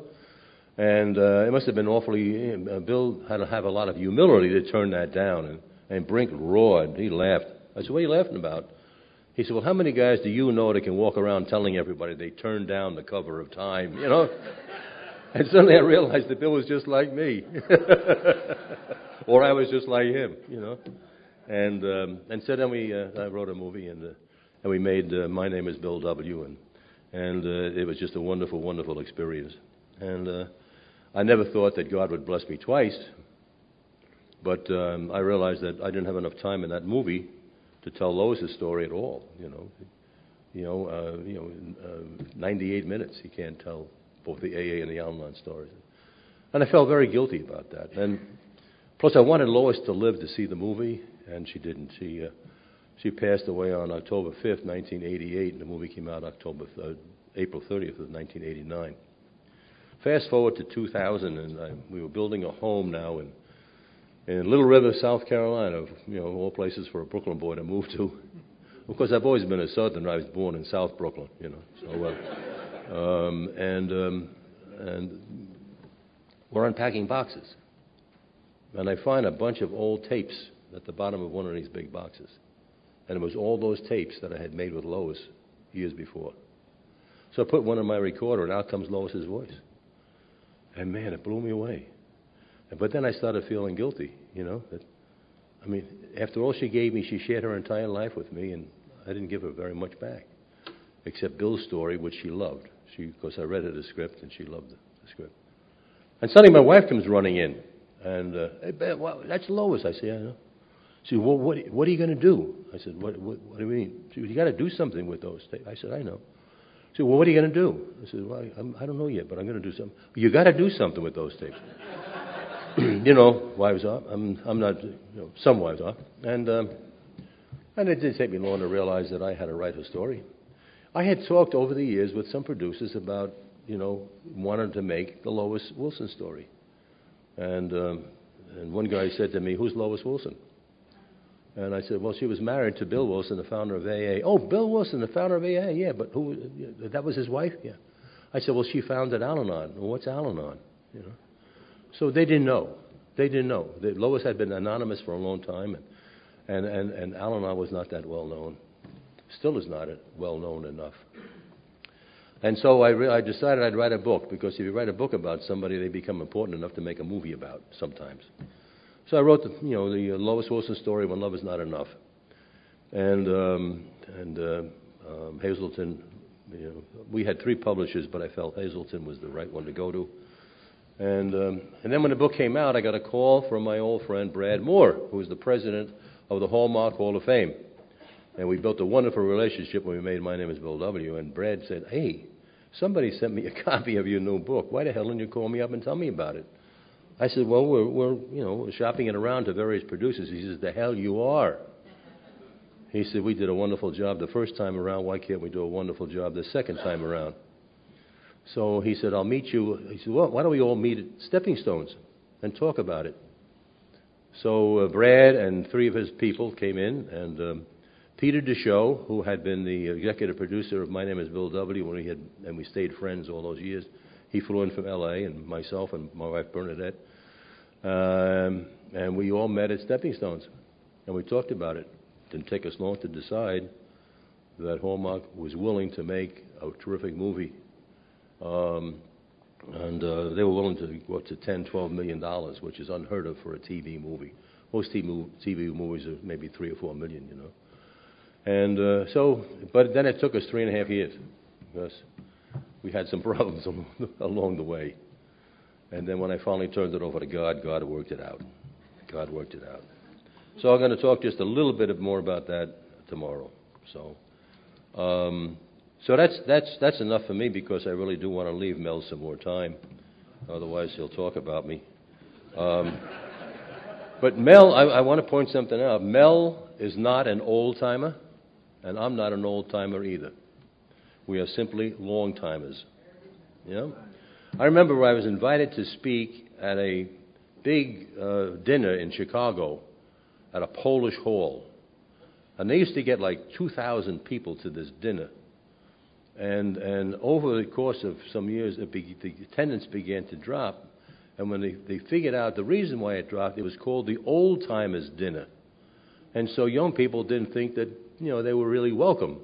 And it must have been awfully, Bill had to have a lot of humility to turn that down. And Brink roared. He laughed. I said, what are you laughing about? He said, well, how many guys do you know that can walk around telling everybody they turned down the cover of Time, you know? And suddenly I realized that Bill was just like me. Or I was just like him, you know? And so then I wrote a movie, and we made My Name is Bill W., and it was just a wonderful, wonderful experience. And I never thought that God would bless me twice, but I realized that I didn't have enough time in that movie to tell Lois' story at all, you know? In 98 minutes, you can't tell both the AA and the Al-Anon stories. And I felt very guilty about that. And plus, I wanted Lois to live to see the movie, and she didn't. She passed away on October 5th, 1988, and the movie came out April 30th of 1989. Fast forward to 2000, and we were building a home now in Little River, South Carolina, you know, all places for a Brooklyn boy to move to. Of course, I've always been a Southerner. I was born in South Brooklyn, you know. So, and we're unpacking boxes. And I find a bunch of old tapes at the bottom of one of these big boxes. And it was all those tapes that I had made with Lois years before. So I put one in my recorder, and out comes Lois's voice. And, man, it blew me away. But then I started feeling guilty, you know. That, I mean, after all she gave me, she shared her entire life with me, and I didn't give her very much back, except Bill's story, which she loved. Because I read her the script, and she loved the script. And suddenly my wife comes running in. And, hey, Ben, well, that's Lois. I say, I know. She said, well, what are you going to do? I said, what do you mean? She said, you got to do something with those things. I said, I know. She said, well, what are you going to do? I said, well, I don't know yet, but I'm going to do something. You got to do something with those tapes. You know, wives are. I'm not, you know, some wives are. And it did take me long to realize that I had to write her story. I had talked over the years with some producers about, you know, wanting to make the Lois Wilson story. And one guy said to me, who's Lois Wilson? And I said, well, she was married to Bill Wilson, the founder of AA. Oh, Bill Wilson, the founder of AA, yeah, but who? That was his wife? Yeah. I said, well, she founded Al-Anon. Well, what's Al-Anon? You know? So they didn't know. Lois had been anonymous for a long time, and Al-Anon was not that well known. Still is not well known enough. And so I decided I'd write a book, because if you write a book about somebody, they become important enough to make a movie about sometimes. So I wrote, the Lois Wilson story, When Love Is Not Enough, and Hazleton. You know, we had three publishers, but I felt Hazleton was the right one to go to. And then when the book came out, I got a call from my old friend Brad Moore, who was the president of the Hallmark Hall of Fame, and we built a wonderful relationship when we made My Name is Bill W. And Brad said, hey, somebody sent me a copy of your new book. Why the hell didn't you call me up and tell me about it? I said, well, we're shopping it around to various producers. He says, the hell you are. He said, we did a wonderful job the first time around. Why can't we do a wonderful job the second time around? So he said, I'll meet you. He said, well, why don't we all meet at Stepping Stones and talk about it? So Brad and three of his people came in, and Peter DeShow, who had been the executive producer of My Name is Bill W. and we stayed friends all those years, he flew in from L.A., and myself and my wife Bernadette, and we all met at Stepping Stones, and we talked about it. It didn't take us long to decide that Hallmark was willing to make a terrific movie, they were willing to go up to $10-12 million, which is unheard of for a TV movie. Most TV movies are maybe $3 or $4 million, you know. But then it took us 3.5 years, because we had some problems along the way. And then when I finally turned it over to God, God worked it out. God worked it out. So I'm going to talk just a little bit more about that tomorrow. So that's enough for me, because I really do want to leave Mel some more time. Otherwise, he'll talk about me. But Mel, I want to point something out. Mel is not an old-timer, and I'm not an old-timer either. We are simply long-timers. You know? I remember I was invited to speak at a big dinner in Chicago at a Polish hall. And they used to get like 2,000 people to this dinner. And over the course of some years, the attendance began to drop. And when they figured out the reason why it dropped, it was called the old-timers dinner. And so young people didn't think that, you know, they were really welcome.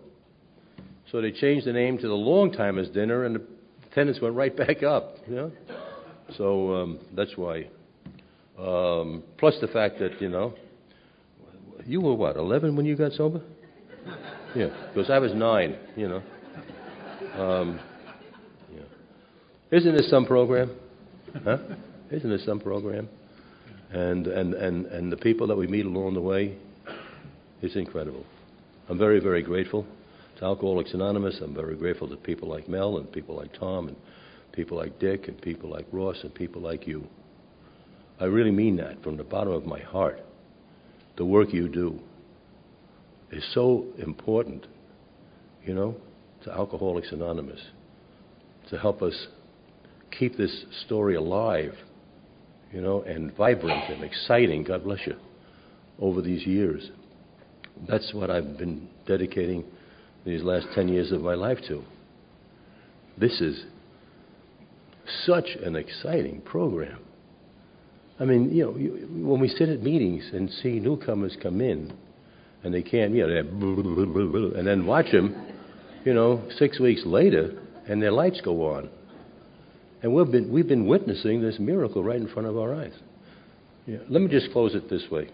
So they changed the name to the long-timers dinner, and the attendance went right back up, you know. So that's why. Plus the fact that, you know, you were what, 11 when you got sober? Yeah, because I was 9, you know. Yeah. Isn't this some program? Huh? Isn't this some program? And the people that we meet along the way, it's incredible. I'm very, very grateful to Alcoholics Anonymous. I'm very grateful to people like Mel and people like Tom and people like Dick and people like Ross and people like you. I really mean that from the bottom of my heart. The work you do is so important, you know, to Alcoholics Anonymous, to help us keep this story alive, you know, and vibrant and exciting, God bless you, over these years. That's what I've been dedicating these last 10 years of my life to. This is such an exciting program. I mean, you know, when we sit at meetings and see newcomers come in, and they can't, you know, and then watch them, you know, 6 weeks later, and their lights go on. And we've been witnessing this miracle right in front of our eyes. Yeah. Let me just close it this way.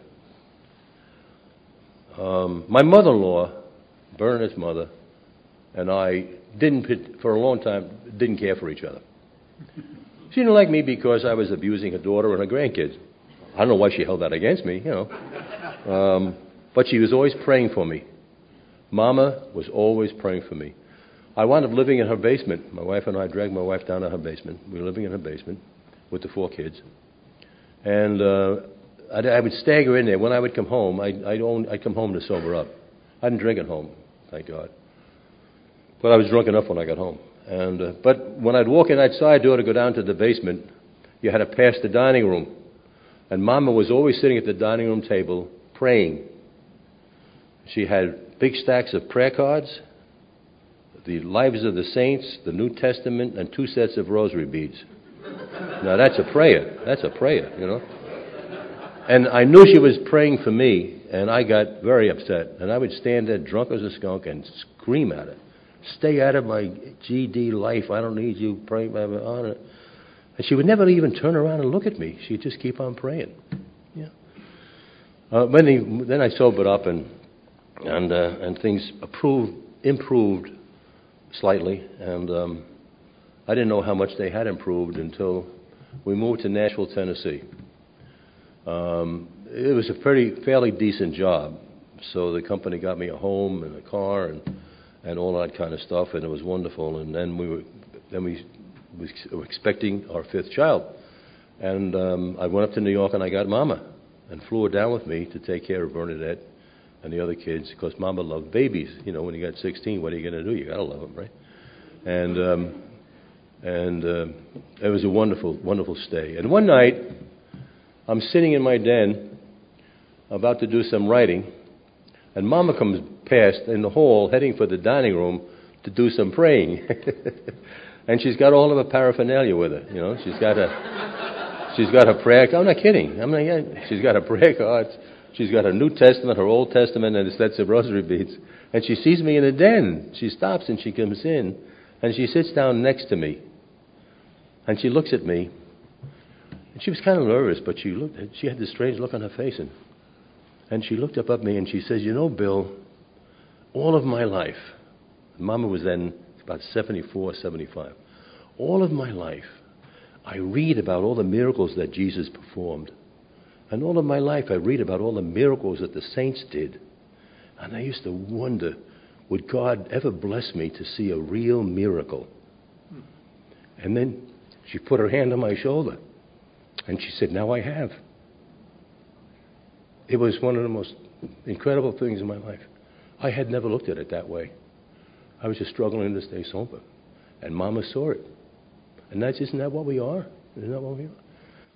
My mother-in-law, Bernadette's mother, and I for a long time didn't care for each other. She didn't like me because I was abusing her daughter and her grandkids. I don't know why she held that against me, you know. But she was always praying for me. Mama was always praying for me. I wound up living in her basement. My wife and I dragged my wife down to her basement. We were living in her basement with the four kids. And I would stagger in there. When I would come home, I'd come home to sober up. I didn't drink at home, thank God. But I was drunk enough when I got home. And but when I'd walk in that side door to go down to the basement, you had to pass the dining room. And Mama was always sitting at the dining room table praying. She had big stacks of prayer cards, the Lives of the Saints, the New Testament, and two sets of rosary beads. Now that's a prayer. That's a prayer, you know. And I knew she was praying for me, and I got very upset. And I would stand there drunk as a skunk and scream at her. Stay out of my GD life. I don't need you praying. And she would never even turn around and look at me. She'd just keep on praying. Yeah. Then I sobered up and things improved slightly, and I didn't know how much they had improved until we moved to Nashville, Tennessee. It was a fairly decent job, so the company got me a home and a car and all that kind of stuff, and it was wonderful. And then we were expecting our fifth child, and I went up to New York and I got Mama and flew her down with me to take care of Bernadette and the other kids, because Mama loved babies. You know, when you got 16, what are you going to do? You got to love them, right? It was a wonderful, wonderful stay. And one night, I'm sitting in my den, about to do some writing, and Mama comes past in the hall, heading for the dining room to do some praying. And she's got all of her paraphernalia with her. You know, she's got her prayer. I'm not kidding. She's got her prayer cards. She's got her New Testament, her Old Testament, and the sets of rosary beads. And she sees me in the den. She stops and she comes in, and she sits down next to me. And she looks at me. And she was kind of nervous, but she had this strange look on her face. And she looked up at me and she says, "You know, Bill, all of my life," Mama was then about 74, 75, "all of my life, I read about all the miracles that Jesus performed. And all of my life I read about all the miracles that the saints did. And I used to wonder, would God ever bless me to see a real miracle?" And then she put her hand on my shoulder and she said, "Now I have." It was one of the most incredible things in my life. I had never looked at it that way. I was just struggling to stay sober. And Mama saw it. And isn't that what we are? Isn't that what we are?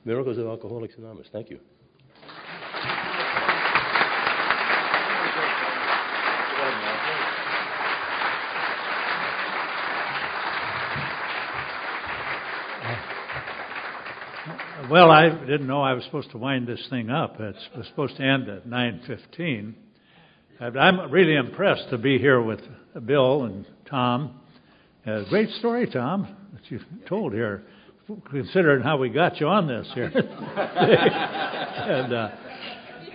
Miracles of Alcoholics Anonymous. Thank you. Well, I didn't know I was supposed to wind this thing up. It was supposed to end at 9:15. I'm really impressed to be here with Bill and Tom. Great story, Tom, that you told here, considering how we got you on this here. But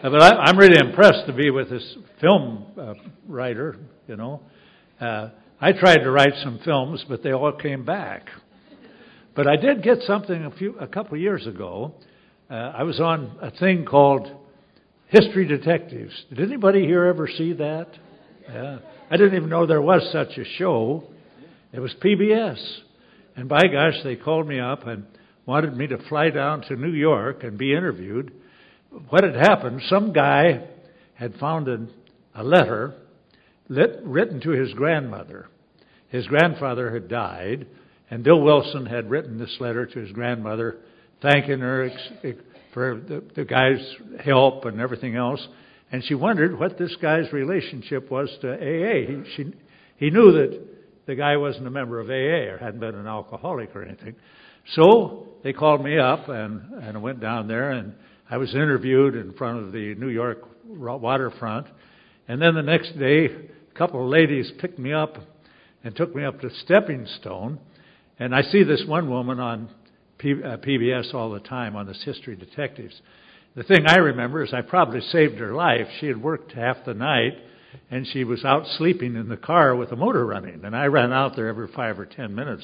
I'm really impressed to be with this film writer, you know. I tried to write some films, but they all came back. But I did get something a couple of years ago. I was on a thing called History Detectives. Did anybody here ever see that? Yeah. I didn't even know there was such a show. It was PBS. And by gosh, they called me up and wanted me to fly down to New York and be interviewed. What had happened, some guy had found a letter written to his grandmother. His grandfather had died, and Bill Wilson had written this letter to his grandmother, thanking her for the guy's help and everything else. And she wondered what this guy's relationship was to AA. He knew that the guy wasn't a member of AA or hadn't been an alcoholic or anything. So they called me up, and I went down there, and I was interviewed in front of the New York waterfront. And then the next day, a couple of ladies picked me up and took me up to Stepping Stone. And I see this one woman on PBS all the time on this History Detectives. The thing I remember is I probably saved her life. She had worked half the night, and she was out sleeping in the car with the motor running. And I ran out there every 5 or 10 minutes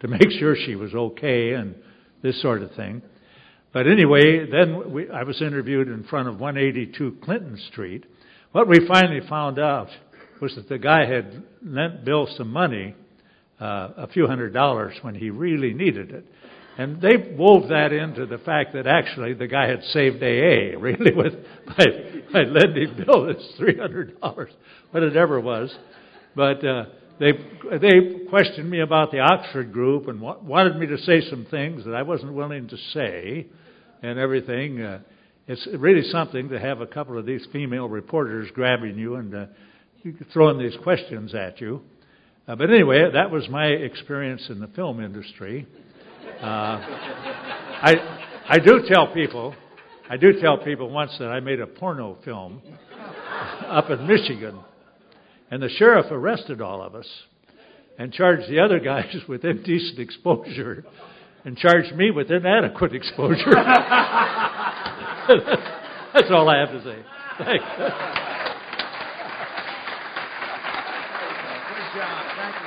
to make sure she was okay and this sort of thing. But anyway, then I was interviewed in front of 182 Clinton Street. What we finally found out was that the guy had lent Bill some money, a few $100s, when he really needed it. And they wove that into the fact that actually the guy had saved AA, really, by lending Bill this $300, what it ever was. But they questioned me about the Oxford Group and wanted me to say some things that I wasn't willing to say and everything. It's really something to have a couple of these female reporters grabbing you and throwing these questions at you. But anyway, that was my experience in the film industry. I do tell people once that I made a porno film up in Michigan, and the sheriff arrested all of us and charged the other guys with indecent exposure and charged me with inadequate exposure. That's all I have to say. Thanks. Good job. Thank you.